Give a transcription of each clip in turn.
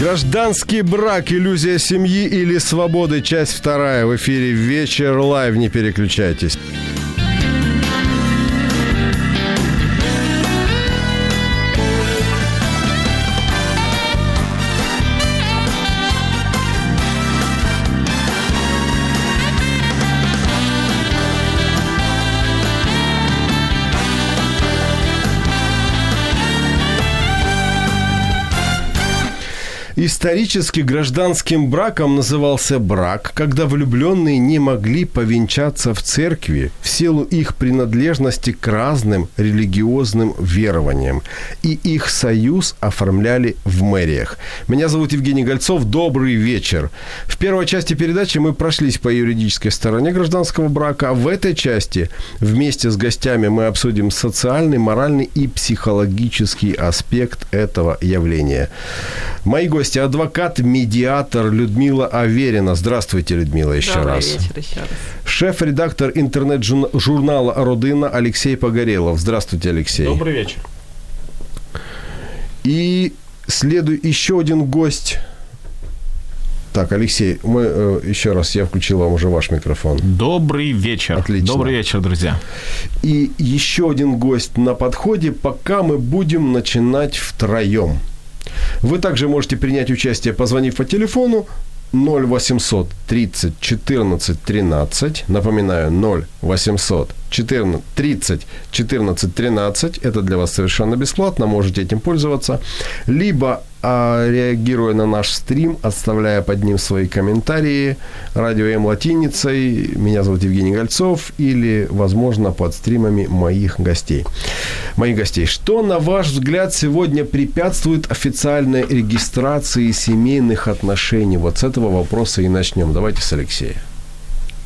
Гражданский брак, иллюзия семьи или свободы, часть 2. В эфире «Вечер лайв», не переключайтесь. Исторически гражданским браком назывался брак, когда влюбленные не могли повенчаться в церкви в силу их принадлежности к разным религиозным верованиям, и их союз оформляли в мэриях. Меня зовут Евгений Гольцов. Добрый вечер. В первой части передачи мы прошлись по юридической стороне гражданского брака. В этой части вместе с гостями мы обсудим социальный, моральный и психологический аспект этого явления. Мои гости — адвокат-медиатор Людмила Аверина. Здравствуйте, Людмила, Добрый вечер еще раз. Шеф-редактор интернет-журнала «Родина» Алексей Погорелов. Здравствуйте, Алексей. Добрый вечер. И следует еще один гость. Так, Алексей, еще раз я включил вам уже ваш микрофон. Добрый вечер. Отлично. Добрый вечер, друзья. И еще один гость на подходе, пока мы будем начинать втроем. Вы также можете принять участие, позвонив по телефону 0800 30 14 13. Напоминаю, 0800 30 14 13. Это для вас совершенно бесплатно, можете этим пользоваться. Либо, реагируя на наш стрим, оставляя под ним свои комментарии, Радио М латиницей, меня зовут Евгений Гольцов, или, возможно, под стримами моих гостей. Что, на ваш взгляд, сегодня препятствует официальной регистрации семейных отношений? Вот с этого вопроса и начнем. Давайте с Алексея.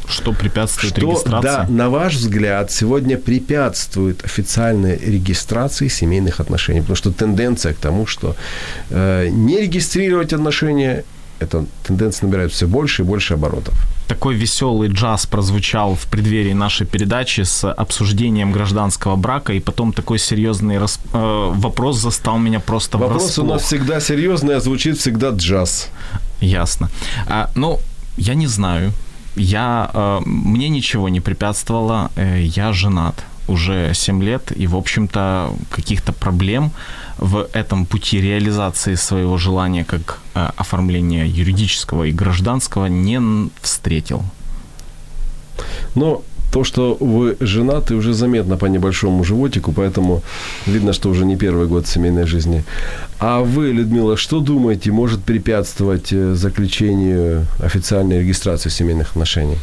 Что препятствует регистрации? Да, на ваш взгляд, сегодня препятствует официальной регистрации семейных отношений? Потому что тенденция к тому, что не регистрировать отношения, эта тенденция набирает все больше и больше оборотов. Такой веселый джаз прозвучал в преддверии нашей передачи с обсуждением гражданского брака, и потом такой серьезный вопрос застал меня просто врасплох. Вопрос у нас всегда серьезный, а звучит всегда джаз. Ясно. Я не знаю. Мне ничего не препятствовало, я женат уже 7 лет, и, в общем-то, каких-то проблем в этом пути реализации своего желания, как оформления юридического и гражданского, не встретил. То, что вы женаты, уже заметно по небольшому животику, поэтому видно, что уже не первый год семейной жизни. А вы, Людмила, что думаете, может препятствовать заключению официальной регистрации семейных отношений?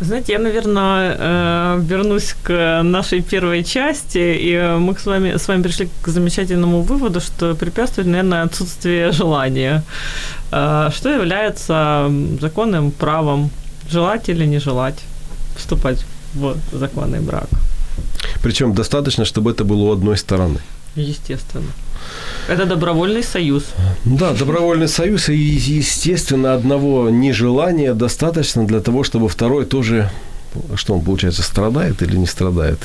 Знаете, я, наверное, вернусь к нашей первой части, и мы с вами пришли к замечательному выводу, что препятствует, наверное, отсутствие желания, что является законным правом желать или не желать вступать в законный брак. Причем достаточно, чтобы это было у одной стороны. Естественно. Это добровольный союз. Да, добровольный союз, и, естественно, одного нежелания достаточно для того, чтобы второй тоже, что он, получается, страдает или не страдает.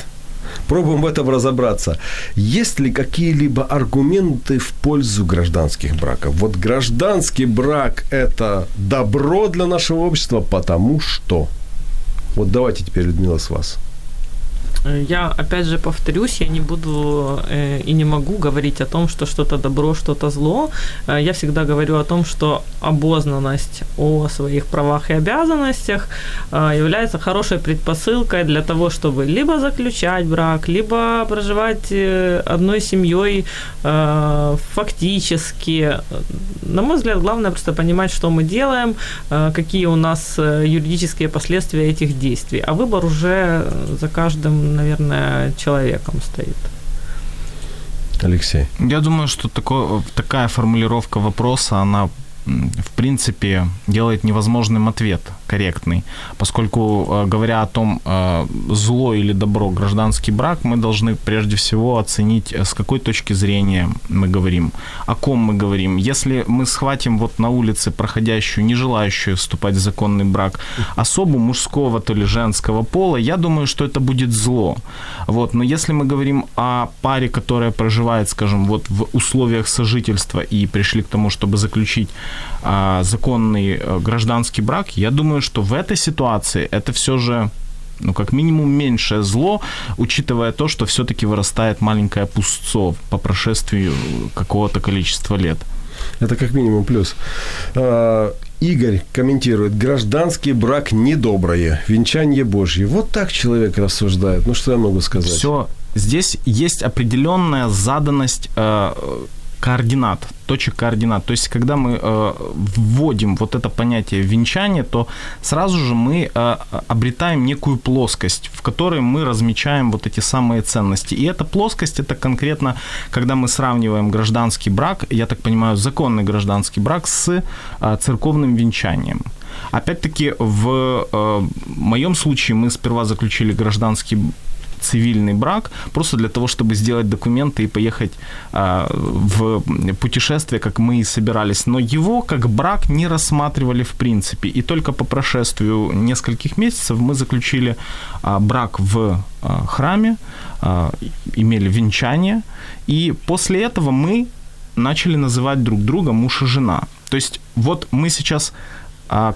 Пробуем в этом разобраться. Есть ли какие-либо аргументы в пользу гражданских браков? Вот гражданский брак – это добро для нашего общества, потому что... Вот давайте теперь, Людмила, с вас. Я, опять же, повторюсь, я не буду и не могу говорить о том, что что-то добро, что-то зло. Я всегда говорю о том, что обознанность о своих правах и обязанностях является хорошей предпосылкой для того, чтобы либо заключать брак, либо проживать одной семьей фактически. На мой взгляд, главное просто понимать, что мы делаем, какие у нас юридические последствия этих действий. А выбор уже за каждым, наверное, человеком стоит. Алексей. Я думаю, что такая формулировка вопроса, она, в принципе, делает невозможным ответ корректный, поскольку, говоря о том, зло или добро гражданский брак, мы должны прежде всего оценить, с какой точки зрения мы говорим, о ком мы говорим. Если мы схватим вот на улице проходящую, не желающую вступать в законный брак, особу мужского, то ли женского пола, я думаю, что это будет зло. Вот. Но если мы говорим о паре, которая проживает, скажем, вот в условиях сожительства и пришли к тому, чтобы заключить законный гражданский брак, я думаю, что в этой ситуации это все же, ну, как минимум, меньшее зло, учитывая то, что все-таки вырастает маленькое пустцо по прошествию какого-то количества лет. Это как минимум плюс. Игорь комментирует: гражданский брак недоброе, венчание Божье. Вот так человек рассуждает. Ну, что я могу сказать? Все. Здесь есть определенная заданность координат, точек координат. То есть, когда мы вводим вот это понятие венчания, то сразу же мы обретаем некую плоскость, в которой мы размечаем вот эти самые ценности. И эта плоскость, это конкретно, когда мы сравниваем гражданский брак, я так понимаю, законный гражданский брак с церковным венчанием. Опять-таки, в моем случае мы сперва заключили гражданский цивильный брак, просто для того, чтобы сделать документы и поехать в путешествие, как мы и собирались. Но его как брак не рассматривали в принципе. И только по прошествию нескольких месяцев мы заключили брак в храме, имели венчание. И после этого мы начали называть друг друга муж и жена. То есть вот мы сейчас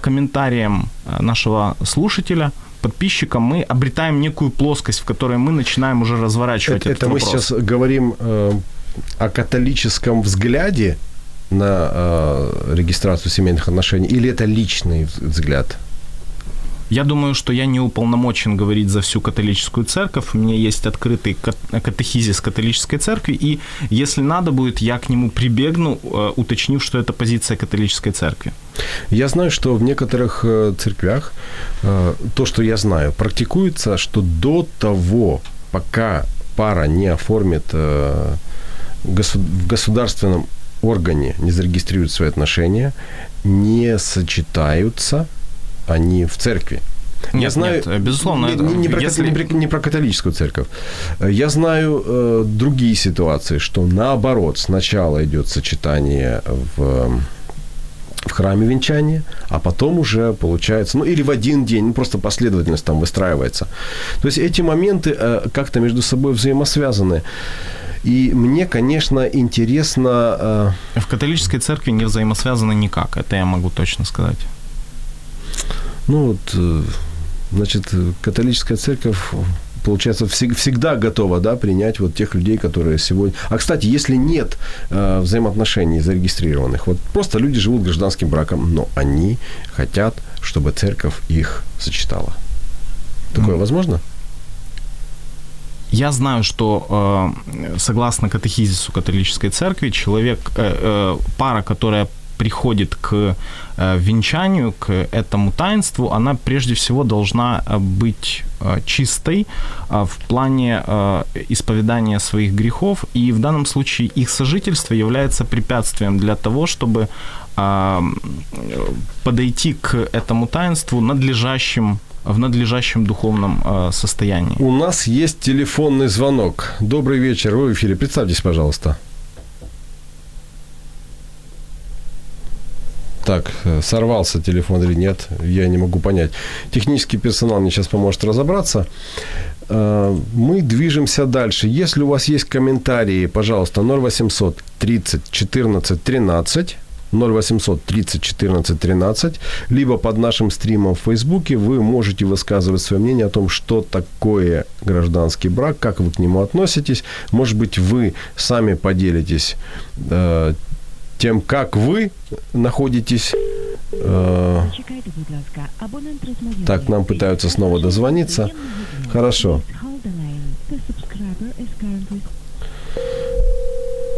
комментарием нашего слушателя, подписчикам, мы обретаем некую плоскость, в которой мы начинаем уже разворачивать этот вопрос. Это мы сейчас говорим о католическом взгляде на регистрацию семейных отношений, или это личный взгляд? Я думаю, что я не уполномочен говорить за всю католическую церковь. У меня есть открытый катехизис католической церкви, и если надо будет, я к нему прибегну, уточнив, что это позиция католической церкви. Я знаю, что в некоторых церквях, то, что я знаю, практикуется, что до того, пока пара не оформит в государственном органе, не зарегистрирует свои отношения, не сочетаются они в церкви. Нет, я знаю, нет, безусловно. Не про католическую церковь. Я знаю другие ситуации, что наоборот, сначала идет сочетание в храме венчания, а потом уже получается, ну или в один день, ну, просто последовательность там выстраивается. То есть эти моменты как-то между собой взаимосвязаны. И мне, конечно, интересно... В католической церкви не взаимосвязаны никак, это я могу точно сказать. Ну вот, значит, католическая церковь, получается, всегда готова, да, принять вот тех людей, которые сегодня... А, кстати, если нет взаимоотношений зарегистрированных, вот просто люди живут гражданским браком, но они хотят, чтобы церковь их сочетала. Такое возможно? Я знаю, что согласно катехизису католической церкви, пара, которая приходит к венчанию, к этому таинству, она прежде всего должна быть чистой в плане исповедания своих грехов, и в данном случае их сожительство является препятствием для того, чтобы подойти к этому таинству в надлежащем духовном состоянии. У нас есть телефонный звонок. Добрый вечер, вы в эфире, представьтесь, пожалуйста. Так, сорвался телефон или нет, я не могу понять. Технический персонал мне сейчас поможет разобраться. Мы движемся дальше. Если у вас есть комментарии, пожалуйста, 0800 30 14 13, 0800 30 14 13, либо под нашим стримом в Фейсбуке вы можете высказывать свое мнение о том, что такое гражданский брак, как вы к нему относитесь. Может быть, вы сами поделитесь тем, как вы находитесь. Так, нам пытаются снова дозвониться. Хорошо.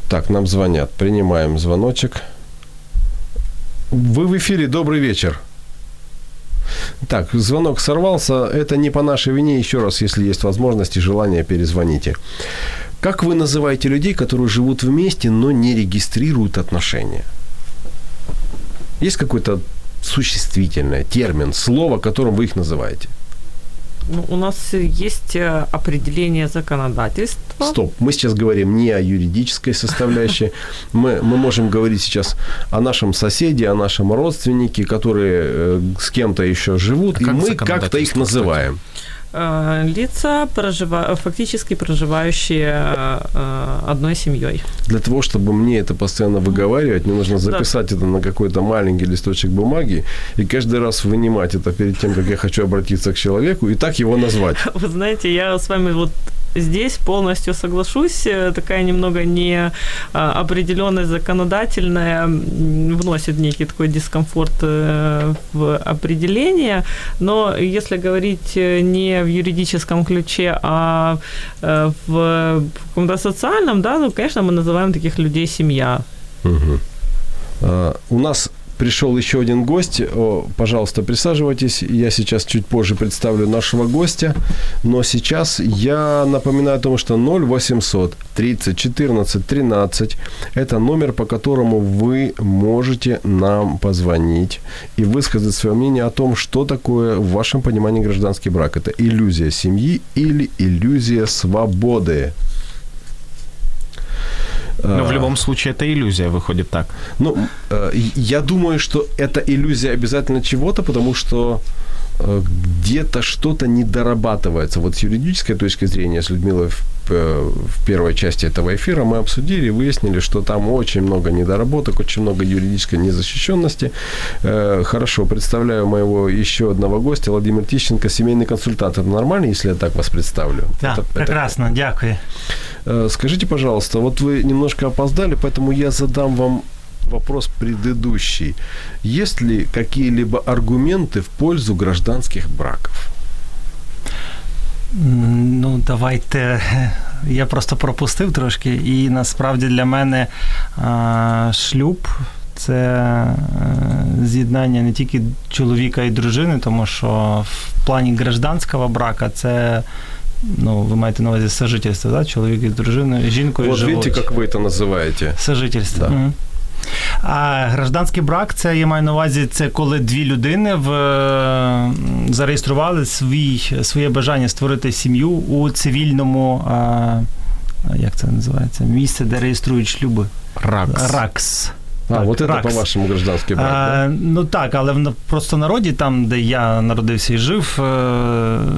Так, нам звонят. Принимаем звоночек. Вы в эфире. Добрый вечер. Так, звонок сорвался. Это не по нашей вине. Еще раз, если есть возможность и желание, перезвоните. Как вы называете людей, которые живут вместе, но не регистрируют отношения? Есть какой-то существительное, термин, слово, которым вы их называете? Ну, у нас есть определение законодательства. Стоп, мы сейчас говорим не о юридической составляющей. Мы можем говорить сейчас о нашем соседе, о нашем родственнике, которые с кем-то еще живут, и мы как-то их называем. Лица, фактически проживающие одной семьей. Для того, чтобы мне это постоянно выговаривать, мне нужно записать это на какой-то маленький листочек бумаги и каждый раз вынимать это перед тем, как я хочу обратиться к человеку и так его назвать. Вы знаете, я с вами вот здесь полностью соглашусь. Такая немного неопределенность законодательная вносит некий такой дискомфорт в определение. Но если говорить не в юридическом ключе, а в каком-то социальном, да, ну, конечно, мы называем таких людей семья. Угу. У нас пришел еще один гость. Пожалуйста, присаживайтесь. Я сейчас чуть позже представлю нашего гостя. Но сейчас я напоминаю о том, что 0800 30 14 13 – это номер, по которому вы можете нам позвонить и высказать свое мнение о том, что такое в вашем понимании гражданский брак. Это иллюзия семьи или иллюзия свободы. Но в любом случае это иллюзия, выходит так. Ну, я думаю, что это иллюзия обязательно чего-то, потому что где-то что-то не дорабатывается. Вот с юридической точки зрения, с Людмилой в первой части этого эфира мы обсудили, выяснили, что там очень много недоработок, очень много юридической незащищенности. Хорошо, представляю моего еще одного гостя, Владимир Тищенко, семейный консультант. Это нормально, если я так вас представлю? Да, это прекрасно, дякую. Скажите, пожалуйста, вот вы немножко опоздали, поэтому я задам вам вопрос предыдущий. Есть ли какие-либо аргументы в пользу гражданских браков? Ну, давайте... Я просто пропустив трошки. І насправді для мене шлюб – це з'єднання не тільки чоловіка і дружини, тому що в плані гражданського брака це... Ну, вы имеете на увазі сожительство, да? Человек и дружина, жінка и живот. Вот видите, как вы это называете. Сожительство. Да. Mm-hmm. А гражданський брак, це, я маю на увазі, це коли дві людини зареєстрували своє бажання створити сім'ю у цивільному, як це називається, місце, де реєструють шлюби. Ракс. Ракс. Так, вот это по-вашему гражданский брак, да? Ну так, але в простонароді, там, де я народився і жив,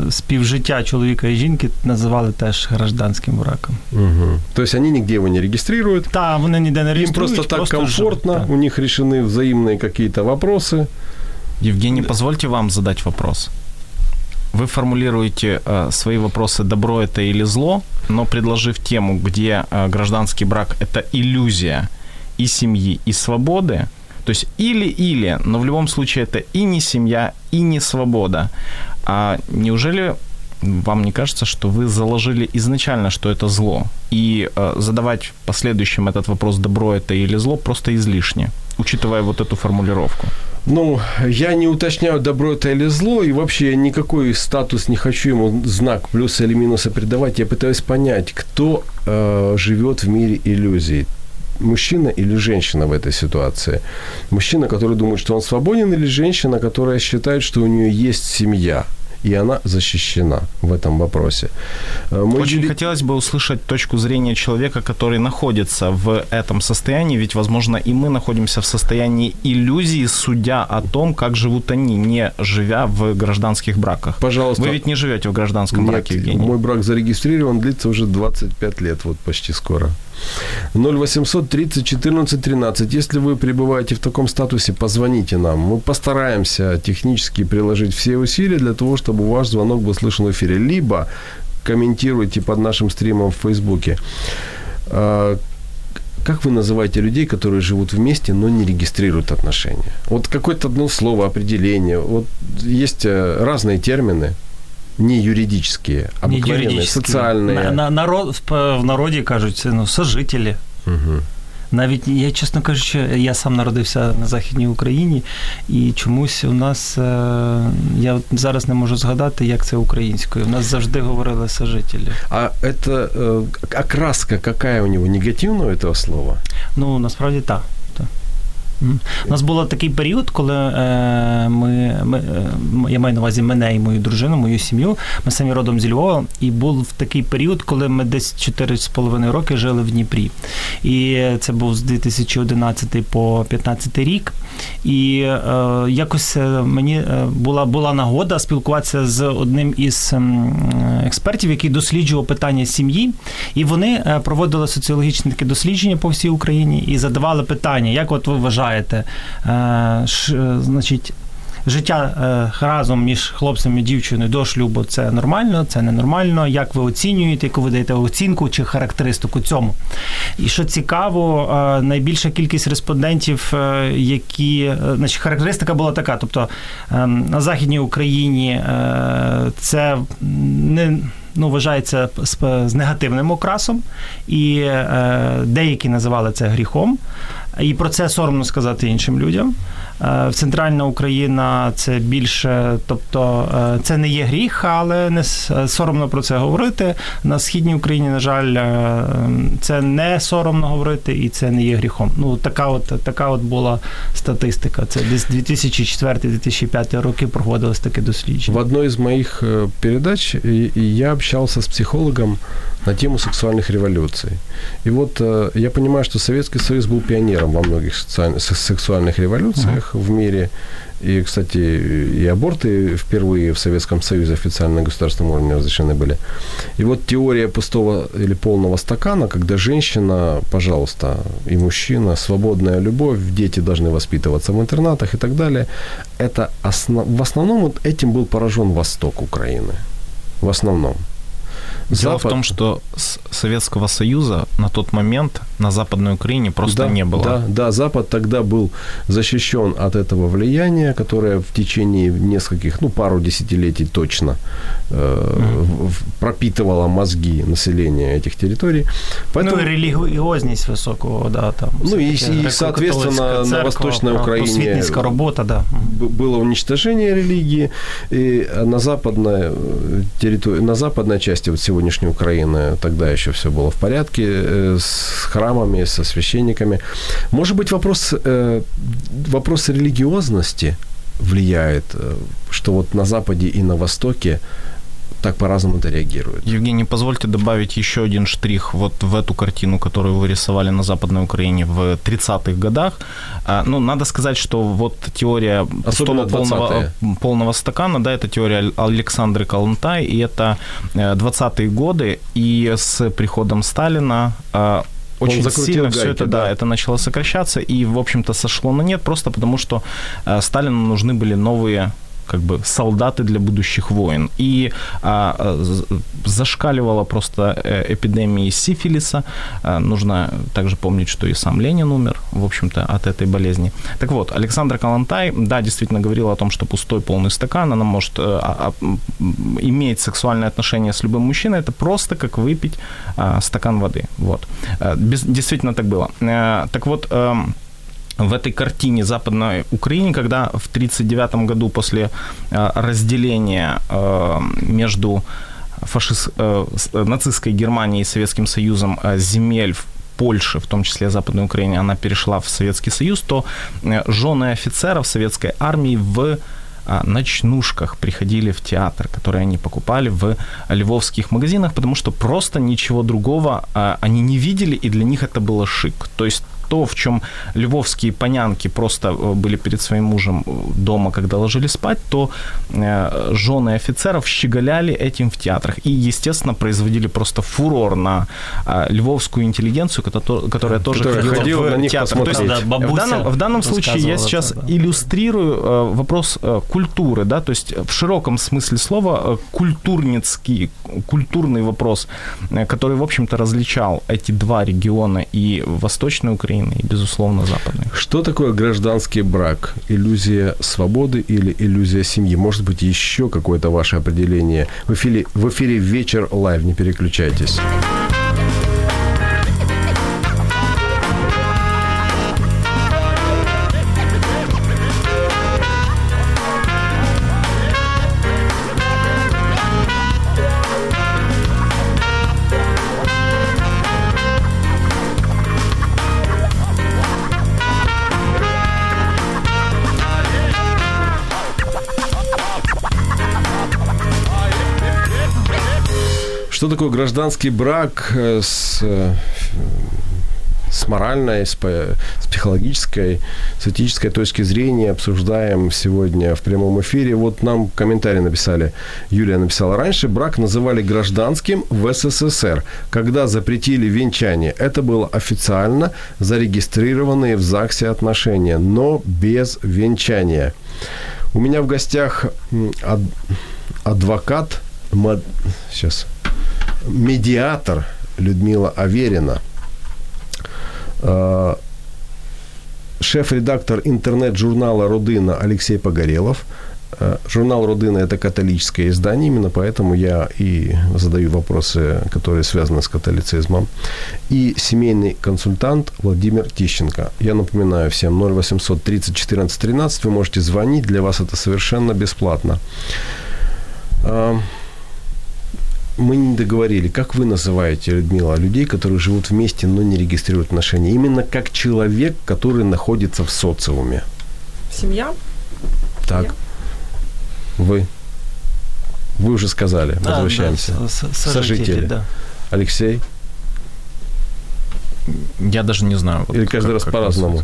співжиття чоловіка і жінки називали теж гражданським браком. Угу. То есть они нигде его не регистрируют? Да, вони ніде не реєструють. Им просто так просто комфортно, живут, так. У них решены взаимные какие-то вопросы. Евгений, позвольте вам задать вопрос. Вы формулируете свои вопросы «добро это или зло», но предложив тему, где гражданский брак – это иллюзия, и семьи, и свободы. То есть или-или, но в любом случае это и не семья, и не свобода. А неужели вам не кажется, что вы заложили изначально, что это зло? И задавать в последующем этот вопрос, добро это или зло, просто излишне, учитывая вот эту формулировку. Ну, я не уточняю, добро это или зло, и вообще никакой статус не хочу ему знак плюса или минуса придавать. Я пытаюсь понять, кто живет в мире иллюзий. Мужчина или женщина в этой ситуации? Мужчина, который думает, что он свободен, или женщина, которая считает, что у нее есть семья? и она защищена в этом вопросе. Очень хотелось бы услышать точку зрения человека, который находится в этом состоянии, ведь, возможно, и мы находимся в состоянии иллюзии, судя о том, как живут они, не живя в гражданских браках. Пожалуйста. Вы ведь не живете в гражданском браке, Евгений. Мой брак зарегистрирован, длится уже 25 лет, вот почти скоро. 0800 30 14 13. Если вы пребываете в таком статусе, позвоните нам. Мы постараемся технически приложить все усилия для того, чтобы ваш звонок был слышен в эфире. Либо комментируйте под нашим стримом в Фейсбуке. Как вы называете людей, которые живут вместе, но не регистрируют отношения? Вот какое-то одно слово, определение. Вот есть разные термины. Не юридические, обыкновенные, соціальні. В народі кажуть, ну, сожителі. Угу. Навіть, я, чесно кажучи, я сам народився на Західній Україні, і чомусь у нас, я зараз не можу згадати, як це українською, у нас завжди говорили сожителі. А це окраска, яка у нього, негативна у цього слова? Ну, насправді так. У нас був такий період, коли я маю на увазі мене і мою дружину, мою сім'ю, ми самі родом зі Львова, і був такий період, коли ми десь 4,5 роки жили в Дніпрі. І це був з 2011 по 2015 рік. І якось мені була нагода спілкуватися з одним із експертів, який досліджував питання сім'ї. І вони проводили соціологічне таке дослідження по всій Україні і задавали питання, як от ви вважаєте, значить, життя разом між хлопцем і дівчиною до шлюбу – це нормально, це ненормально, як ви оцінюєте, яку ви даєте оцінку чи характеристику цьому. І що цікаво, найбільша кількість респондентів, які, значить, характеристика була така, тобто на Західній Україні це не... Ну, вважається з негативним окрасом, і деякі називали це гріхом, і про це соромно сказати іншим людям. В Центральна Україна це більше, тобто, це не є гріх, але не соромно про це говорити. На Східній Україні, на жаль, це не соромно говорити, і це не є гріхом. Ну, така от була статистика. Це десь 2004-2005 роки проводилось таке дослідження. В одній з моїх передач я общался с психологом на тему сексуальных революций. И вот я понимаю, что Советский Союз был пионером во многих сексуальных революциях в мире. И, кстати, и аборты впервые в Советском Союзе официально на государственном уровне разрешены были. И вот теория пустого или полного стакана, когда женщина, пожалуйста, и мужчина, свободная любовь, дети должны воспитываться в интернатах и так далее. Это в основном вот этим был поражен Восток Украины. В основном. Дело в том, что Советского Союза на тот момент на Западной Украине просто не было. Да, Запад тогда был защищен от этого влияния, которое в течение нескольких, пару десятилетий точно пропитывало мозги населения этих территорий. Поэтому... Ну, и религиозность высокого, да, там. Ну, и соответственно, на Восточной Украине работа, да. Было уничтожение религии, и на западной части вот сегодняшней Украины тогда еще все было в порядке с храмами, со священниками. Может быть, вопрос религиозности влияет, что вот на Западе и на Востоке так по-разному это реагирует. Евгений, позвольте добавить еще один штрих вот в эту картину, которую вы рисовали на Западной Украине в 30-х годах. Ну, надо сказать, что вот теория полного стакана, да, это теория Александры Калантай, и это 20-е годы, и с приходом Сталина... Очень сильно гайки, все это, это начало сокращаться, и, в общем-то, сошло на нет, просто потому что Сталину нужны были новые... как бы солдаты для будущих войн. И зашкаливала просто эпидемия сифилиса. Нужно также помнить, что и сам Ленин умер, в общем-то, от этой болезни. Так вот, Александра Калантай, да, действительно говорила о том, что пустой полный стакан, она может иметь сексуальные отношения с любым мужчиной, это просто как выпить стакан воды. Вот. Действительно так было. Так вот... В этой картине Западной Украины, когда в 1939 году после разделения между нацистской Германией и Советским Союзом земель Польши, в том числе Западной Украины, она перешла в Советский Союз, то жены офицеров советской армии в ночнушках приходили в театр, которые они покупали в львовских магазинах, потому что просто ничего другого они не видели, и для них это было шик. То есть то, в чем львовские понянки просто были перед своим мужем дома, когда ложились спать, то жены офицеров щеголяли этим в театрах. И, естественно, производили просто фурор на львовскую интеллигенцию, которая тоже ходила в театр. То есть, да, в данном случае я сейчас иллюстрирую вопрос культуры. Да? То есть в широком смысле слова культурный вопрос, который, в общем-то, различал эти два региона и Восточную Украину, и, безусловно, западных. Что такое гражданский брак? Иллюзия свободы или иллюзия семьи? Может быть, еще какое-то ваше определение? В эфире «Вечер лайв», не переключайтесь. Что такое гражданский брак с моральной, с психологической, с этической точки зрения обсуждаем сегодня в прямом эфире. Вот нам комментарий написали. Юлия написала: раньше брак называли гражданским в СССР, когда запретили венчание. Это было официально зарегистрированные в ЗАГСе отношения, но без венчания. У меня в гостях адвокат, медиатор Людмила Аверина, шеф-редактор интернет-журнала «Родина» Алексей Погорелов. Журнал «Родина» – это католическое издание, именно поэтому я и задаю вопросы, которые связаны с католицизмом. И семейный консультант Владимир Тищенко. Я напоминаю всем, 0800 30 14 13, вы можете звонить, для вас это совершенно бесплатно. Мы не договорили, как вы называете, Людмила, людей, которые живут вместе, но не регистрируют отношения? Именно как человек, который находится в социуме. Семья. Так. Семья. Вы уже сказали. Да, возвращаемся. Да, сожители. Да. Алексей? Я даже не знаю. Вот. Или каждый раз по-разному?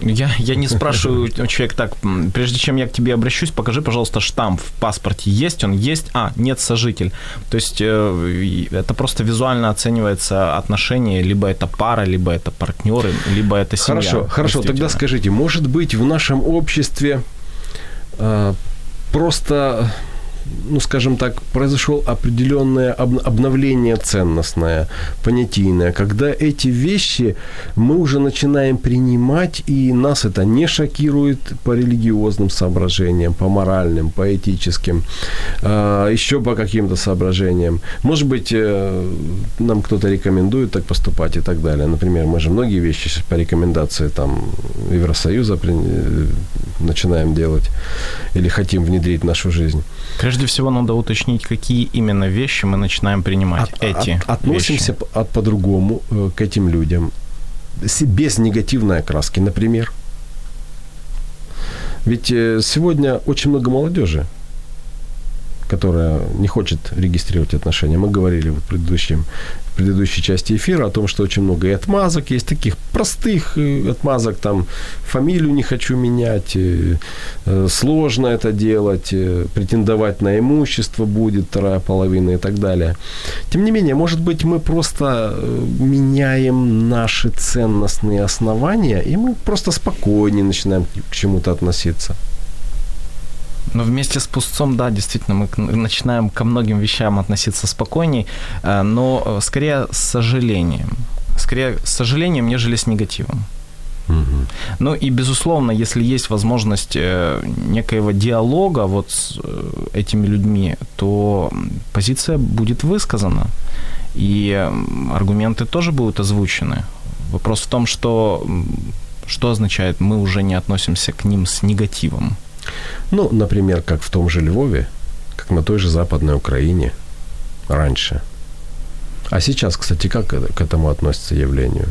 Я не спрашиваю, человек, так, прежде чем я к тебе обращусь, покажи, пожалуйста, штамп в паспорте. Есть он? Есть. Нет, сожитель. То есть это просто визуально оценивается отношение, либо это пара, либо это партнеры, либо это семья. Хорошо, тогда скажите, может быть, в нашем обществе просто, ну, скажем так, произошло определенное обновление ценностное, понятийное, когда эти вещи мы уже начинаем принимать, и нас это не шокирует по религиозным соображениям, по моральным, по этическим, еще по каким-то соображениям. Может быть, нам кто-то рекомендует так поступать и так далее. Например, мы же многие вещи сейчас по рекомендации там Евросоюза начинаем делать или хотим внедрить в нашу жизнь. Прежде всего, надо уточнить, какие именно вещи мы начинаем принимать. Относимся по-другому к этим людям. Без негативной окраски, например. Ведь сегодня очень много молодежи, которая не хочет регистрировать отношения. Мы говорили вот в предыдущей части эфира о том, что очень много и отмазок есть, таких простых отмазок, там, фамилию не хочу менять, сложно это делать, претендовать на имущество будет вторая половина и так далее. Тем не менее, может быть, мы просто меняем наши ценностные основания, и мы просто спокойнее начинаем к чему-то относиться. Но вместе с пустцом, да, действительно, мы начинаем ко многим вещам относиться спокойней, но скорее с сожалением. Скорее с сожалением, нежели с негативом. Угу. Ну и, безусловно, если есть возможность некоего диалога вот с этими людьми, то позиция будет высказана, и аргументы тоже будут озвучены. Вопрос в том, что означает, мы уже не относимся к ним с негативом. Ну, например, как в том же Львове, как на той же Западной Украине раньше. А сейчас, кстати, как к этому относится явлению?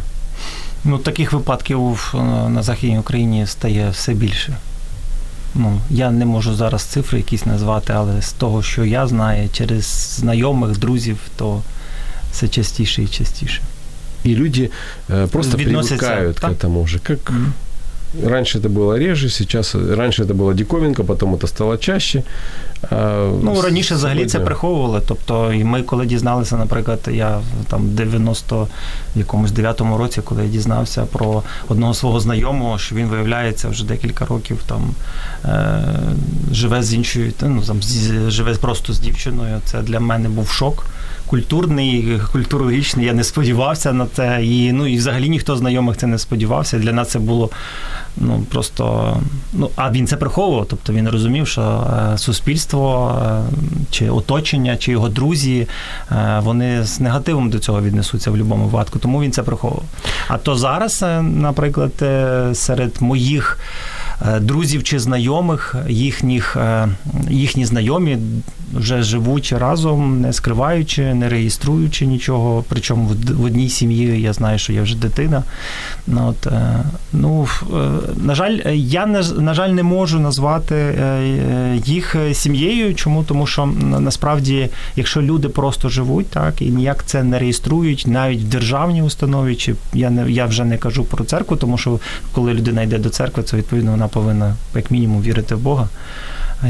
Ну, таких випадків на Західній Україні стає все більше. ну, я не можу зараз цифри якісь назвати, але з того, що я знаю, через знайомих, друзів, то все частіше і частіше. И люди просто привыкают к этому уже. Как раньше это было реже, сейчас раньше это была диковинка, потом это стало чаще. Ну, раніше взагалі це приховували. Тобто, і ми коли дізналися, наприклад, я там в 99-му році, коли я дізнався про одного свого знайомого, що він, виявляється, вже декілька років там живе з іншою, ну, там, живе просто з дівчиною, це для мене був шок. Культурний, культурологічний, я не сподівався на це, і, ну, і взагалі ніхто з знайомих це не сподівався, для нас це було, ну, просто, ну, а він це приховував, тобто він розумів, що суспільство, чи оточення, чи його друзі, вони з негативом до цього віднесуться в будь-якому випадку, тому він це приховував. А то зараз, наприклад, серед моїх друзів чи знайомих, їхні знайомі вже живуть разом, не скриваючи, не реєструючи нічого, причому в одній сім'ї, я знаю, що я вже дитина. От, ну, на жаль, я, на жаль, не можу назвати їх сім'єю. Чому? Тому що, насправді, якщо люди просто живуть, так, і ніяк це не реєструють, навіть в державній установі, чи я вже не кажу про церкву, тому що коли людина йде до церкви, це, відповідно, вона повинна, як мінімум, вірити в Бога,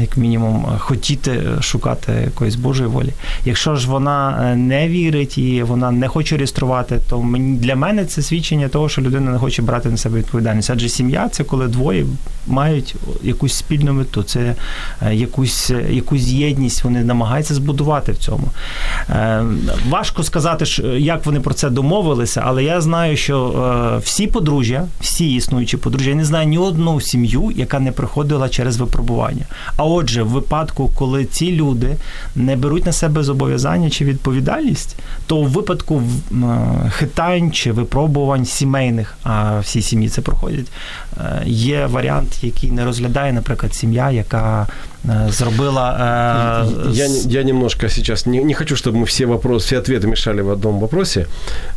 як мінімум, хотіти шукати якоїсь Божої волі. Якщо ж вона не вірить і вона не хоче реєструвати, то для мене це свідчення того, що людина не хоче брати на себе відповідальність. Адже сім'я – це коли двоє мають якусь спільну мету, це якусь єдність вони намагаються збудувати в цьому. Важко сказати, як вони про це домовилися, але я знаю, що всі подружжя, всі існуючі подружжя, я не знаю ні одну сім'ю, яка не приходила через випробування. А отже, в випадку, коли ці люди не беруть на себе зобов'язання чи відповідальність, то в випадку хитань чи випробувань сімейних, а всі сім'ї це проходять, є варіант, який не розглядає, наприклад, сім'я, яка зробила... Я немножко сейчас не хочу, чтобы мы все ответы мешали в одном вопросе.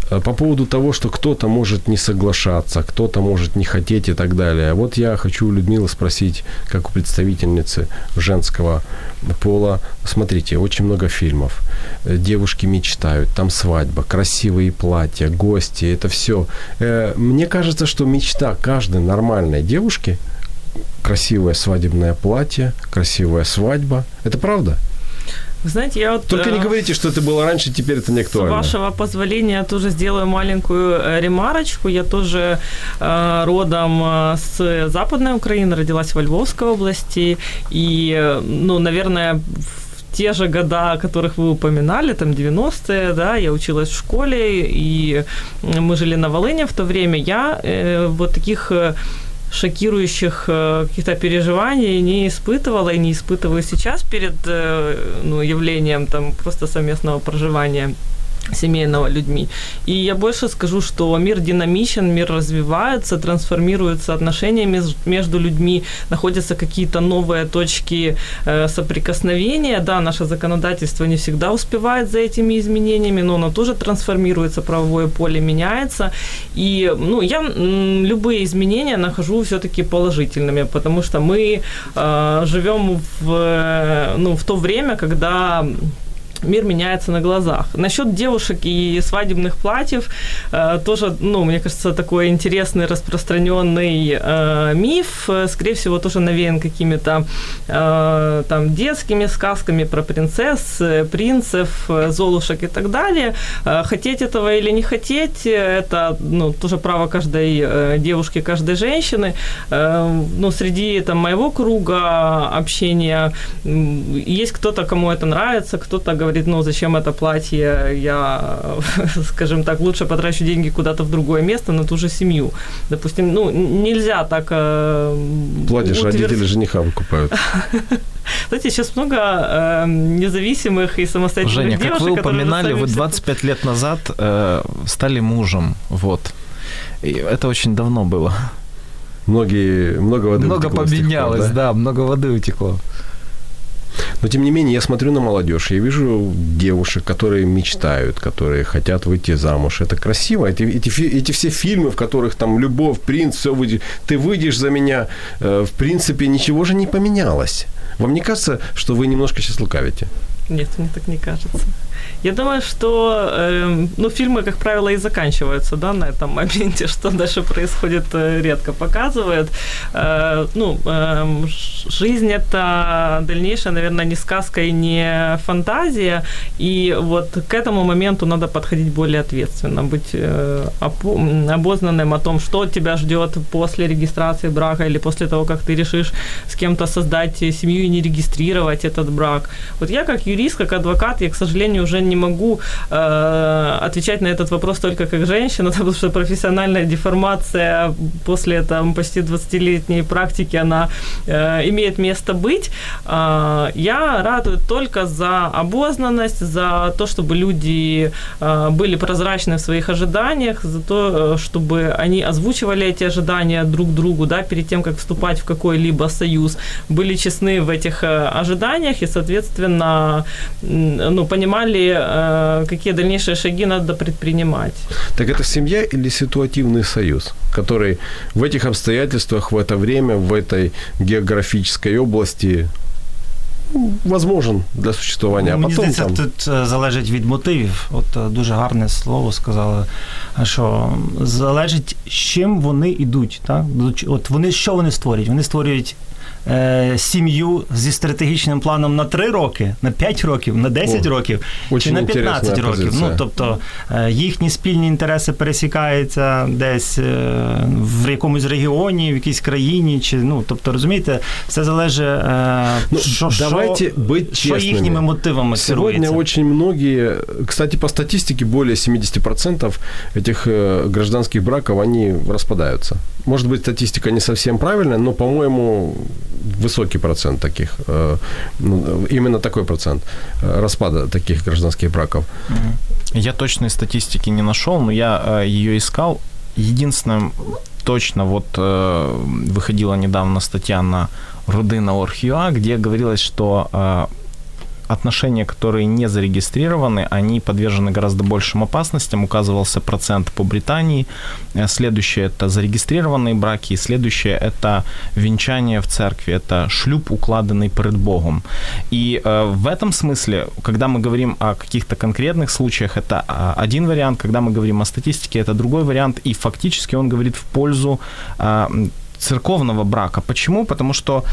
По поводу того, что кто-то может не соглашаться, кто-то может не хотеть и так далее. Вот я хочу у Людмилы спросить, как у представительницы женского пола. Смотрите, очень много фильмов. Девушки мечтают, там свадьба, красивые платья, гости, это все. Мне кажется, что мечта каждой нормальной девушки — красивое свадебное платье, красивая свадьба. Это правда? Вы знаете, я вот... Только не говорите, что это было раньше, теперь это не актуально. С вашего позволения я тоже сделаю маленькую ремарочку. Я тоже родом с Западной Украины, родилась во Львовской области. И, ну, наверное, те же года, о которых вы упоминали, там 90-е, да, я училась в школе, и мы жили на Волыне в то время. Я вот таких... шокирующих каких-то переживаний не испытывала и не испытываю сейчас перед, ну, явлением там просто совместного проживания семейного людьми. И я больше скажу, что мир динамичен, мир развивается, трансформируются отношения между людьми, находятся какие-то новые точки соприкосновения. Да, наше законодательство не всегда успевает за этими изменениями, но оно тоже трансформируется, правовое поле меняется. И, ну, я любые изменения нахожу все-таки положительными, потому что мы живем в то время, когда... мир меняется на глазах. Насчет девушек и свадебных платьев тоже, ну, мне кажется, такой интересный распространенный миф, скорее всего, тоже навеян какими-то там детскими сказками про принцесс, принцев, золушек и так далее. Хотеть этого или не хотеть, это, ну, тоже право каждой девушки, каждой женщины. Ну, среди там моего круга общения есть кто-то, кому это нравится, кто-то говорит, ну, зачем это платье, я, скажем так, лучше потрачу деньги куда-то в другое место, на ту же семью. Допустим, ну, нельзя так... Платье же родители жениха выкупают. Кстати, сейчас много независимых и самостоятельных Женя, девушек, которые... Женя, как вы упоминали, вы 25 лет назад стали мужем, вот. И это очень давно было. Много воды утекло. Много поменялось, да, много воды утекло. Но, тем не менее, я смотрю на молодежь, я вижу девушек, которые мечтают, которые хотят выйти замуж. Это красиво. Эти все фильмы, в которых там любовь, принц, все, ты выйдешь за меня, в принципе, ничего же не поменялось. Вам не кажется, что вы немножко сейчас лукавите? Нет, мне так не кажется. Я думаю, что фильмы, как правило, и заканчиваются, да, на этом моменте, что дальше происходит, редко показывают. Жизнь – это дальнейшая, наверное, не сказка и не фантазия, и вот к этому моменту надо подходить более ответственно, быть обознанным о том, что тебя ждет после регистрации брака или после того, как ты решишь с кем-то создать семью и не регистрировать этот брак. Вот я как юрист, как адвокат, я, к сожалению, уже не могу отвечать на этот вопрос только как женщина, потому что профессиональная деформация после там, почти 20-летней практики, она имеет место быть. Я радую только за обознанность, за то, чтобы люди были прозрачны в своих ожиданиях, за то, чтобы они озвучивали эти ожидания друг другу, да, перед тем, как вступать в какой-либо союз, были честны в этих ожиданиях и, соответственно, понимали, какие дальнейшие шаги надо предпринимать. Так это семья или ситуативный союз, который в этих обстоятельствах, в это время, в этой географической області возможен для существування. Мені здається, тут залежить від мотивів. От дуже гарне слово сказали, що залежить, з чим вони йдуть. Так? От вони, що вони створюють? Вони створюють сім'ю зі стратегічним планом на 3 роки, на 5 років, на 10 років чи на 15 років. Ну, тобто їхні спільні інтереси пересікаються десь в якомусь регіоні, в якійсь країні. Чи, ну, тобто, розумієте, все залежить, що їхніми мотивами керується. Сьогодні дуже многие, кстати, по статистике, более 70% этих гражданских браков, они распадаются. Может быть, статистика не совсем правильная, но, по-моему, высокий процент таких, именно такой процент распада таких гражданских браков. Я точной статистики не нашел, но я ее искал. Единственное, точно, вот выходила недавно статья на Родина.org.ua, где говорилось, что отношения, которые не зарегистрированы, они подвержены гораздо большим опасностям. Указывался процент по Британии. Следующее – это зарегистрированные браки. И следующее – это венчание в церкви. Это шлюб, укладенный перед Богом. И в этом смысле, когда мы говорим о каких-то конкретных случаях, это один вариант. Когда мы говорим о статистике, это другой вариант. И фактически он говорит в пользу церковного брака. Почему? Потому что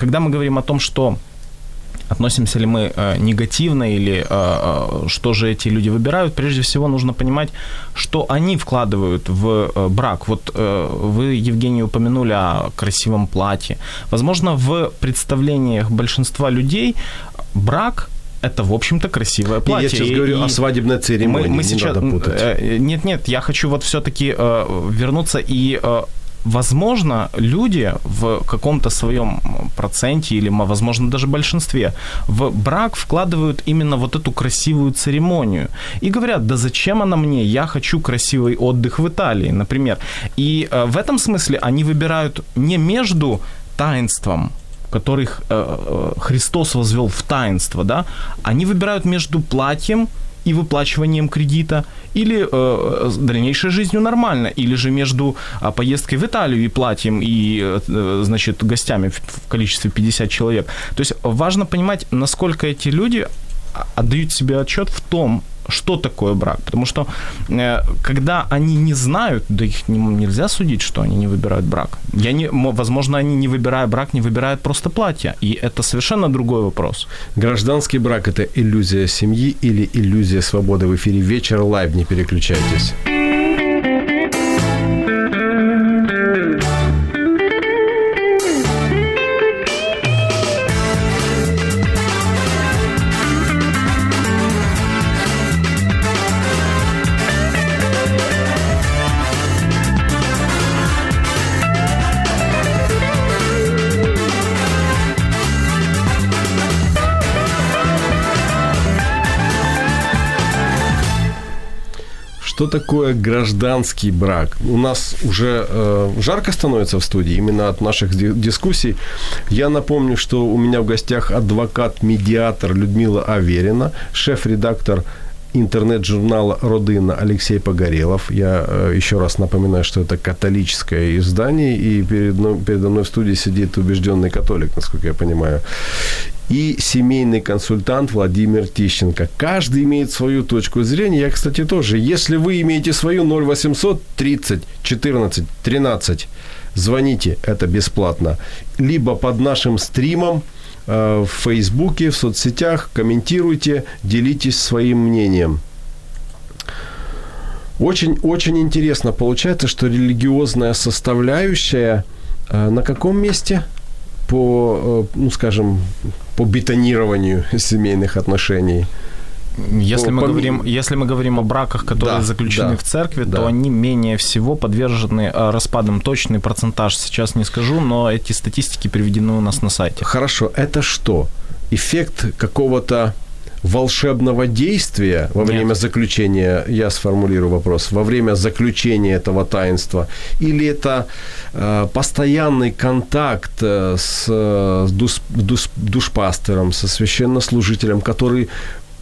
когда мы говорим о том, что относимся ли мы негативно или что же эти люди выбирают, прежде всего нужно понимать, что они вкладывают в брак. Вот вы, Евгений, упомянули о красивом платье. Возможно, в представлениях большинства людей брак – это, в общем-то, красивое платье. Я сейчас говорю о свадебной церемонии, мы сейчас, не надо путать. Нет, я хочу вот все-таки вернуться и... Возможно, люди в каком-то своем проценте или, возможно, даже большинстве в брак вкладывают именно вот эту красивую церемонию. И говорят, да зачем она мне? Я хочу красивый отдых в Италии, например. И в этом смысле они выбирают не между таинством, которых Христос возвел в таинство, да? Они выбирают между платьем и выплачиванием кредита, или дальнейшей жизнью нормально, или же между поездкой в Италию и платьем, и, гостями в количестве 50 человек. То есть важно понимать, насколько эти люди отдают себе отчет в том, что такое брак. Потому что когда они не знают, да их нельзя судить, что они не выбирают брак. Возможно, они, не выбирая брак, не выбирают просто платье. И это совершенно другой вопрос. Гражданский брак – это иллюзия семьи или иллюзия свободы. В эфире «Вечер лайв». Не переключайтесь. что такое гражданский брак? У нас уже жарко становится в студии, именно от наших дискуссий. Я напомню, что у меня в гостях адвокат-медиатор Людмила Аверина, шеф-редактор интернет-журнала «Родина» Алексей Погорелов. Я еще раз напоминаю, что это католическое издание, и передо мной в студии сидит убежденный католик, насколько я понимаю. И семейный консультант Владимир Тищенко. Каждый имеет свою точку зрения. Я, кстати, тоже. Если вы имеете свою, 0800 30 14 13, звоните, это бесплатно. Либо под нашим стримом в Фейсбуке, в соцсетях, комментируйте, делитесь своим мнением. Очень интересно получается, что религиозная составляющая на каком месте? По, ну, скажем, по бетонированию семейных отношений. Если мы говорим о браках, которые заключены в церкви, то они менее всего подвержены распадам. Точный процентаж сейчас не скажу, но эти статистики приведены у нас на сайте. Хорошо. Это что? Эффект какого-то волшебного действия во время заключения, я сформулирую вопрос, во время заключения этого таинства? Или это постоянный контакт с душпастером, со священнослужителем, который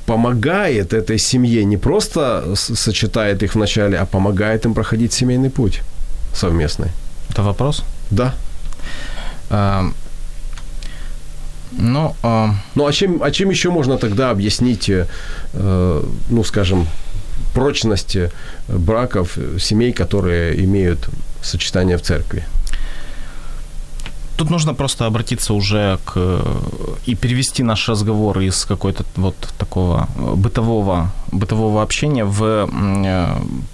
помогает этой семье, не просто сочетает их вначале, а помогает им проходить семейный путь совместный? Это вопрос? Да. Ну, а чем еще можно тогда объяснить, ну, скажем, прочность браков семей, которые имеют сочетание в церкви? Тут нужно просто обратиться уже и перевести наш разговор из какой-то вот такого бытового общения в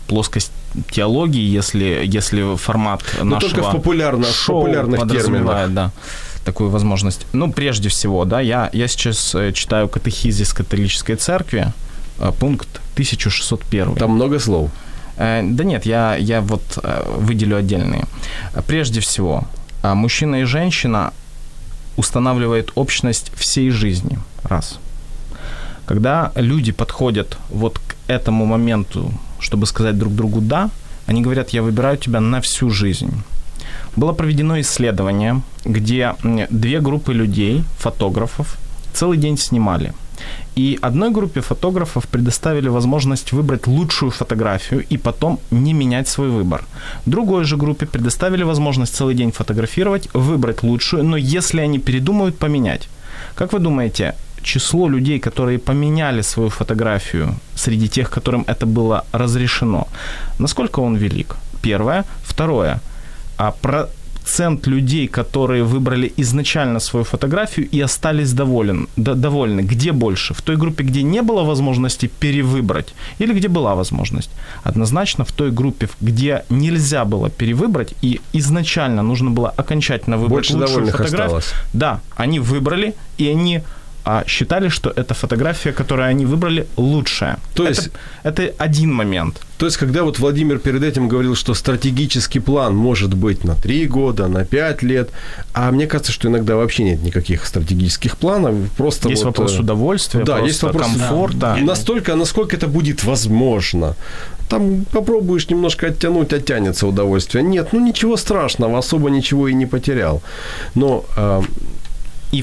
плоскость теологии, если формат нашего только в популярных терминах. Да, такую возможность. Ну, прежде всего, да, я сейчас читаю катехизис католической церкви, пункт 1601. Там много слов? Да нет, я вот выделю отдельные. Прежде всего, мужчина и женщина устанавливают общность всей жизни. Раз. Когда люди подходят вот к этому моменту, чтобы сказать друг другу «да», они говорят «я выбираю тебя на всю жизнь». Было проведено исследование, где две группы людей, фотографов, целый день снимали. И одной группе фотографов предоставили возможность выбрать лучшую фотографию и потом не менять свой выбор. Другой же группе предоставили возможность целый день фотографировать, выбрать лучшую, но если они передумают, поменять. Как вы думаете, число людей, которые поменяли свою фотографию среди тех, которым это было разрешено, насколько он велик? Первое. Второе. А процент людей, которые выбрали изначально свою фотографию и остались довольны, где больше? В той группе, где не было возможности перевыбрать, или где была возможность? Однозначно в той группе, где нельзя было перевыбрать и изначально нужно было окончательно выбрать больше лучшую фотографию. Осталось. Да, они выбрали, и они считали, что эта фотография, которую они выбрали, лучшая. То есть, это один момент. То есть, когда вот Владимир перед этим говорил, что стратегический план может быть на 3 года, на 5 лет, а мне кажется, что иногда вообще нет никаких стратегических планов. Просто есть вот вопрос удовольствия, да, есть вопрос комфорта. Настолько, насколько это будет возможно. Там попробуешь немножко оттянуть, оттянется удовольствие. Нет, ну ничего страшного, особо ничего и не потерял. Но... И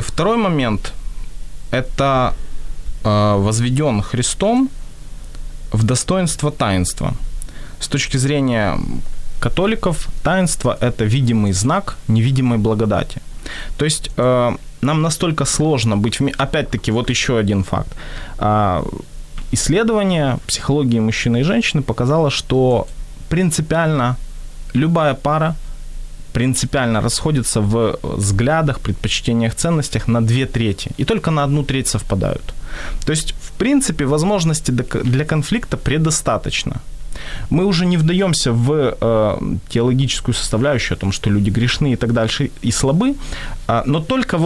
второй момент – это возведен Христом в достоинство таинства. С точки зрения католиков, таинство – это видимый знак невидимой благодати. То есть нам настолько сложно быть... Опять-таки, вот еще один факт. Исследование психологии мужчины и женщины показало, что принципиально любая пара принципиально расходятся в взглядах, предпочтениях, ценностях на 2/3. И только на 1/3 совпадают. То есть, в принципе, возможности для конфликта предостаточно. Мы уже не вдаемся в теологическую составляющую о том, что люди грешны и так дальше, и слабы. Но только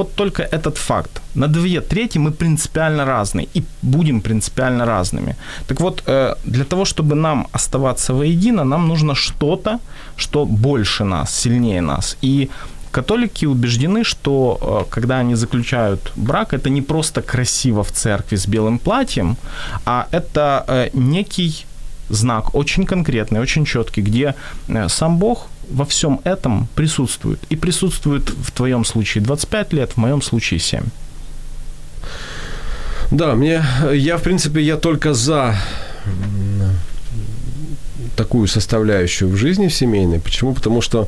этот факт. На 2/3 мы принципиально разные и будем принципиально разными. Так вот, для того, чтобы нам оставаться воедино, нам нужно что-то, что больше нас, сильнее нас. И католики убеждены, что когда они заключают брак, это не просто красиво в церкви с белым платьем, а это некий знак, очень конкретный, очень четкий, где сам Бог во всем этом присутствует. И присутствует в твоем случае 25 лет, в моем случае 7. Да, я только за такую составляющую в жизни в семейной. Почему? Потому что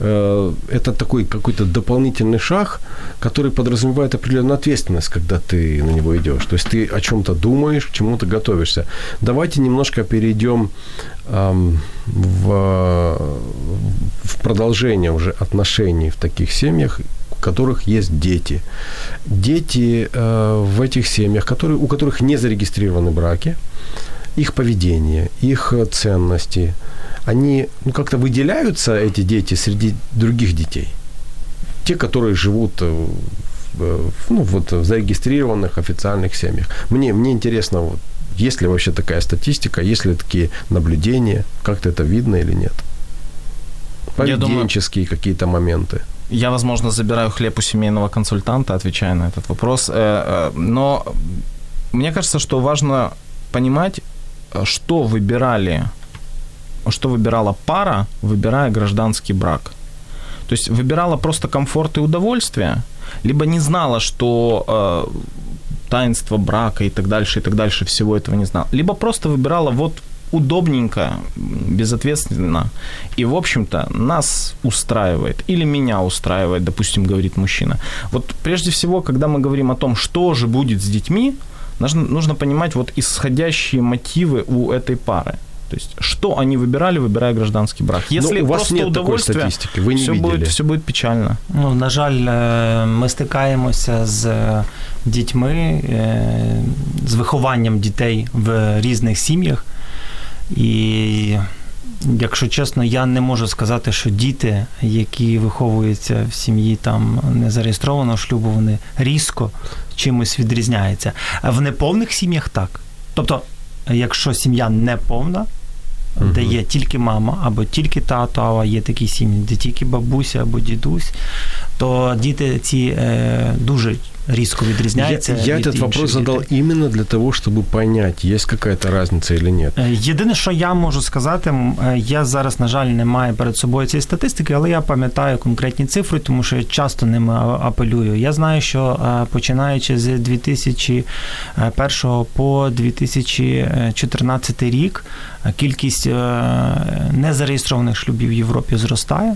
это такой какой-то дополнительный шаг, который подразумевает определенную ответственность, когда ты на него идешь. То есть ты о чем-то думаешь, к чему-то готовишься. Давайте немножко перейдем в продолжение уже отношений в таких семьях, в которых есть дети. Дети в этих семьях, у которых не зарегистрированы браки, их поведение, их ценности, они как-то выделяются, эти дети, среди других детей? Те, которые живут в зарегистрированных официальных семьях. Мне интересно, есть ли вообще такая статистика, есть ли такие наблюдения, как-то это видно или нет? Поведенческие какие-то моменты. Я, возможно, забираю хлеб у семейного консультанта, отвечая на этот вопрос. Но мне кажется, что важно понимать, что выбирала пара, выбирая гражданский брак. То есть выбирала просто комфорт и удовольствие, либо не знала, что таинство брака и так дальше, всего этого не знала. Либо просто выбирала удобненько, безответственно. И, в общем-то, нас устраивает. Или меня устраивает, допустим, говорит мужчина. Прежде всего, когда мы говорим о том, что же будет с детьми, нужно понимать исходящие мотивы у этой пары. То есть, что они выбирали, выбирая гражданский брак. Если у вас нет такой статистики, вы не видели. Все будет печально. На жаль, ми стикаємося з дітьми, з вихованням дітей в різних сім'ях. І, якщо чесно, я не можу сказати, що діти, які виховуються в сім'ї там незареєстрованого шлюбу, вони різко чимось відрізняються. В неповних сім'ях так. Тобто, якщо сім'я неповна, де є тільки мама або тільки тато, а є такі сім'ї, де тільки бабуся або дідусь, то діти ці дуже різко відрізняються. Я цей вопрос задав іменно для того, щоб зрозуміти, є якась різниця чи ні. Єдине, що я можу сказати, я зараз, на жаль, не маю перед собою цієї статистики, але я пам'ятаю конкретні цифри, тому що я часто ними апелюю. Я знаю, що починаючи з 2001 по 2014 рік кількість незареєстрованих шлюбів в Європі зростає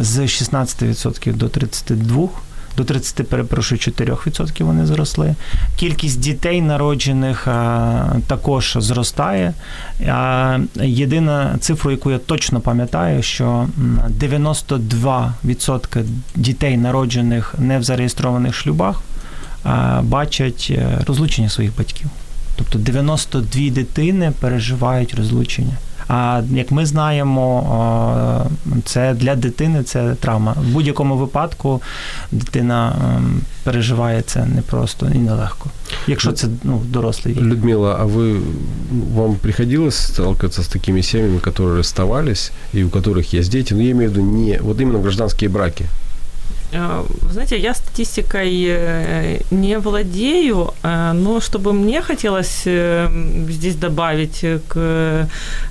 з 16% до 32%. До 34% вони зросли. Кількість дітей народжених також зростає. Єдина цифра, яку я точно пам'ятаю, що 92% дітей, народжених не в зареєстрованих шлюбах, бачать розлучення своїх батьків. Тобто 92 дитини переживають розлучення. А як ми знаємо, це для дитини це травма. В будь-якому випадку дитина переживає це непросто і нелегко. Якщо це дорослий вік. Людмила, а вам приходилось сталкиваться з такими сім'ями, які розставались і у яких є діти? Я маю в виду іменно гражданські браки. Вы знаете, я статистикой не владею, но что бы мне хотелось здесь добавить к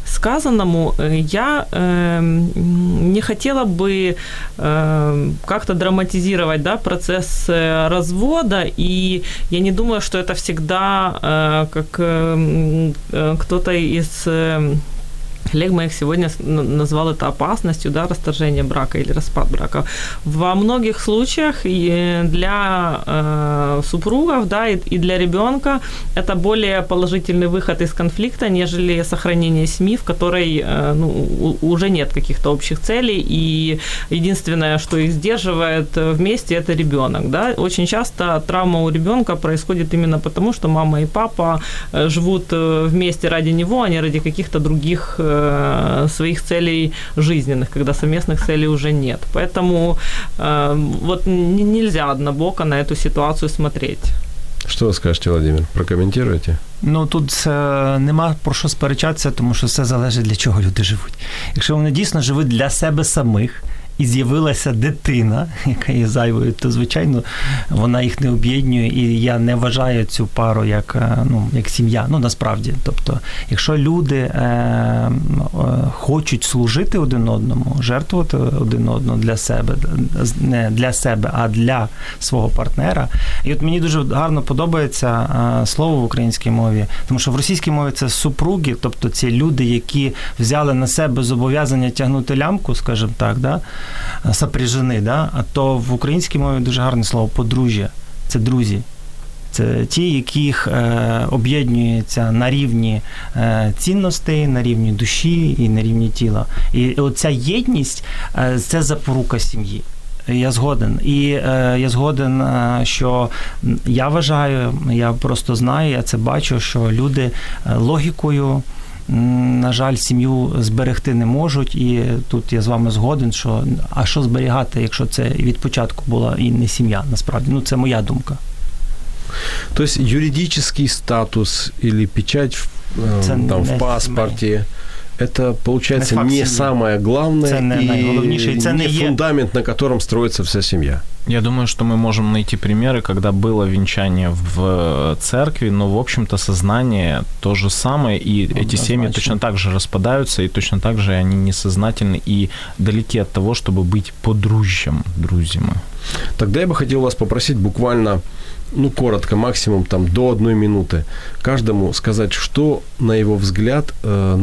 сказанному, я не хотела бы как-то драматизировать процесс развода, и я не думаю, что это всегда, как кто-то из коллег моих сегодня назвал это опасностью, расторжение брака или распад брака. Во многих случаях для супругов, и для ребенка это более положительный выход из конфликта, нежели сохранение семьи, в которой уже нет каких-то общих целей, и единственное, что их сдерживает вместе, это ребенок. Очень часто травма у ребенка происходит именно потому, что мама и папа живут вместе ради него, а не ради каких-то других своих целей жизненных, когда совместных целей уже нет. Поэтому нельзя однобоко на эту ситуацию смотреть. Что вы скажете, Владимир? Прокомментируете? Тут нема про що сперечатися, тому що все залежить, для чого люди живуть. Якщо вони дійсно живуть для себе самих і з'явилася дитина, яка є зайвою, то, звичайно, вона їх не об'єднує, і я не вважаю цю пару як сім'я, насправді. Тобто, якщо люди хочуть служити один одному, жертвувати один одному для себе, не для себе, а для свого партнера. І от мені дуже гарно подобається слово в українській мові, тому що в російській мові це супруги, тобто ці люди, які взяли на себе зобов'язання тягнути лямку, скажімо так, да, сопряжені, да, а то в українській мові дуже гарне слово подружжя, це друзі. Це ті, яких об'єднуються на рівні цінностей, на рівні душі і на рівні тіла. І оця єдність – це запорука сім'ї. Я згоден. І я згоден, що я вважаю, я просто знаю, я це бачу, що люди логікою, на жаль, сім'ю зберегти не можуть, і тут я з вами згоден, що а що зберігати, якщо це від початку була і не сім'я, насправді. Це моя думка. То есть юридический статус или печать в паспорте, это, получается, не самое главное и не фундамент, на котором строится вся семья. Я думаю, что мы можем найти примеры, когда было венчание в церкви, но, в общем-то, сознание то же самое, и эти семьи точно так же распадаются, и точно так же они несознательны и далеки от того, чтобы быть подружжем, друзьями. Тогда я бы хотел вас попросить буквально, коротко, максимум до 1 минуты, каждому сказать, что, на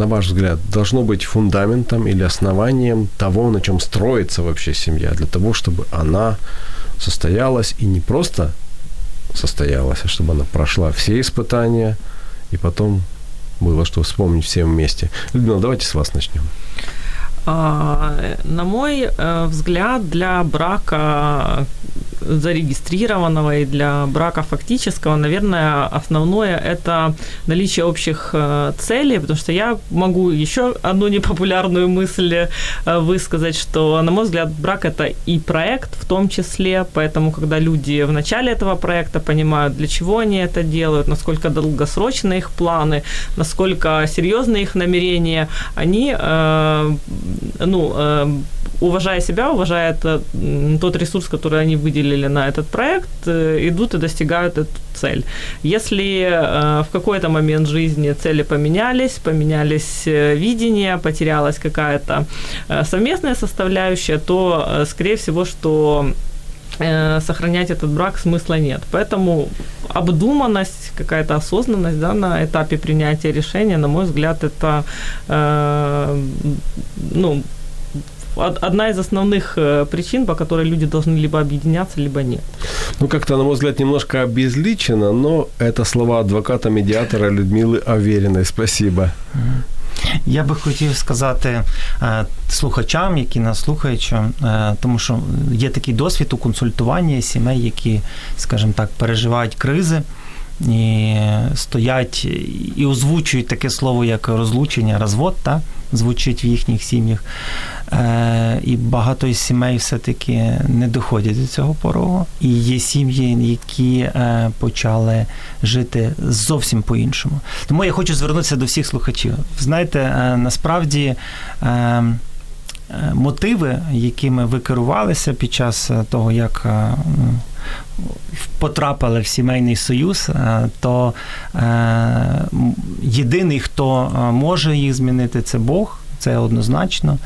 ваш взгляд, должно быть фундаментом или основанием того, на чем строится вообще семья, для того, чтобы она состоялась, и не просто состоялась, а чтобы она прошла все испытания, и потом было что вспомнить всем вместе. Людмила, давайте с вас начнем. На мой взгляд, для брака зарегистрированного и для брака фактического, наверное, основное – это наличие общих целей, потому что я могу еще одну непопулярную мысль высказать, что, на мой взгляд, брак – это и проект в том числе, поэтому, когда люди в начале этого проекта понимают, для чего они это делают, насколько долгосрочны их планы, насколько серьезны их намерения, они… уважая себя, уважая тот ресурс, который они выделили на этот проект, идут и достигают эту цель. Если в какой-то момент жизни цели поменялись видения, потерялась какая-то совместная составляющая, то, скорее всего, что сохранять этот брак смысла нет. Поэтому обдуманность, какая-то осознанность, да, на этапе принятия решения, на мой взгляд, это одна из основных причин, по которой люди должны либо объединяться, либо нет. Как-то, на мой взгляд, немножко обезличено, но это слова адвоката-медиатора Людмилы Авериной. Спасибо. Я би хотів сказати слухачам, які нас слухають, тому що є такий досвід у консультуванні сімей, які, скажімо так, переживають кризи і стоять і озвучують таке слово, як розлучення, розвод, та, звучить в їхніх сім'ях. І багато із сімей все-таки не доходять до цього порогу. І є сім'ї, які почали жити зовсім по-іншому. Тому я хочу звернутися до всіх слухачів. Знаєте, насправді мотиви, якими ви керувалися під час того, як потрапили в сімейний союз, то єдиний, хто може їх змінити, це Бог. Це однозначно.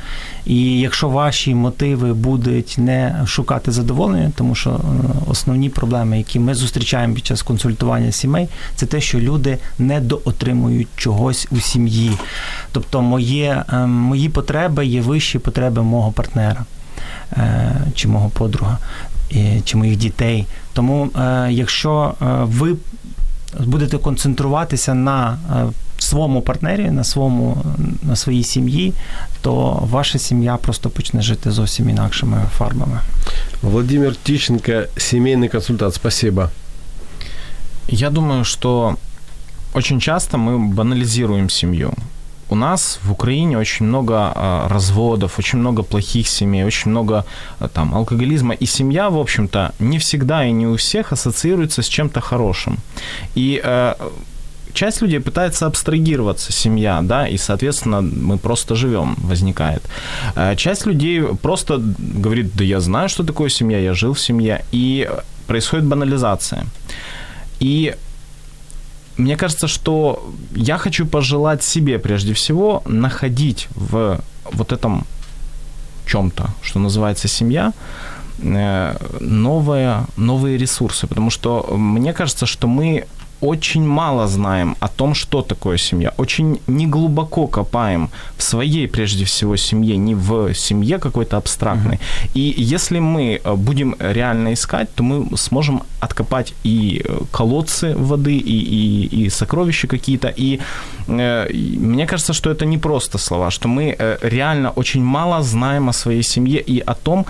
І якщо ваші мотиви будуть не шукати задоволення, тому що основні проблеми, які ми зустрічаємо під час консультування сімей, це те, що люди недоотримують чогось у сім'ї. Тобто мої потреби є вищі потреби мого партнера, чи мого подруга, чи моїх дітей. Тому якщо ви будете концентруватися на своєму партнері, на своїй сім'ї, то ваша сім'я просто почне жити зовсім інакшими фарбами. Владимир Тищенко, сімейний консультант. Спасибо. Я думаю, что очень часто мы банализируем семью. У нас в Украине очень много разводов, очень много плохих семей, очень много алкоголизма. И семья, в общем-то, не всегда и не у всех ассоциируется с чем-то хорошим. И часть людей пытается абстрагироваться, семья, да, и, соответственно, мы просто живем, возникает. Часть людей просто говорит, да я знаю, что такое семья, я жил в семье, и происходит банализация. И мне кажется, что я хочу пожелать себе, прежде всего, находить в вот этом чем-то, что называется семья, новые ресурсы, потому что мне кажется, что мы очень мало знаем о том, что такое семья, очень неглубоко копаем в своей, прежде всего, семье, не в семье какой-то абстрактной. Mm-hmm. И если мы будем реально искать, то мы сможем откопать и колодцы воды, и сокровища какие-то. И мне кажется, что это не просто слова, что мы реально очень мало знаем о своей семье и о том,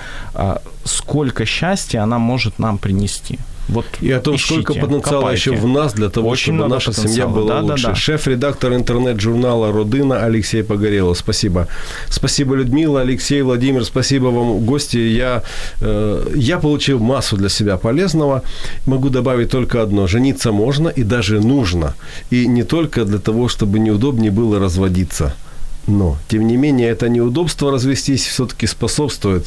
сколько счастья она может нам принести. Вот и о том, ищите, сколько потенциала копайте. Еще в нас для того, очень чтобы наша семья была лучше. Да. Шеф-редактор интернет-журнала «Родина» Алексей Погорелов. Спасибо. Спасибо, Людмила, Алексей, Владимир. Спасибо вам, гости. Я получил массу для себя полезного. Могу добавить только одно. Жениться можно и даже нужно. И не только для того, чтобы неудобнее было разводиться. Но, тем не менее, это неудобство развестись все-таки способствует,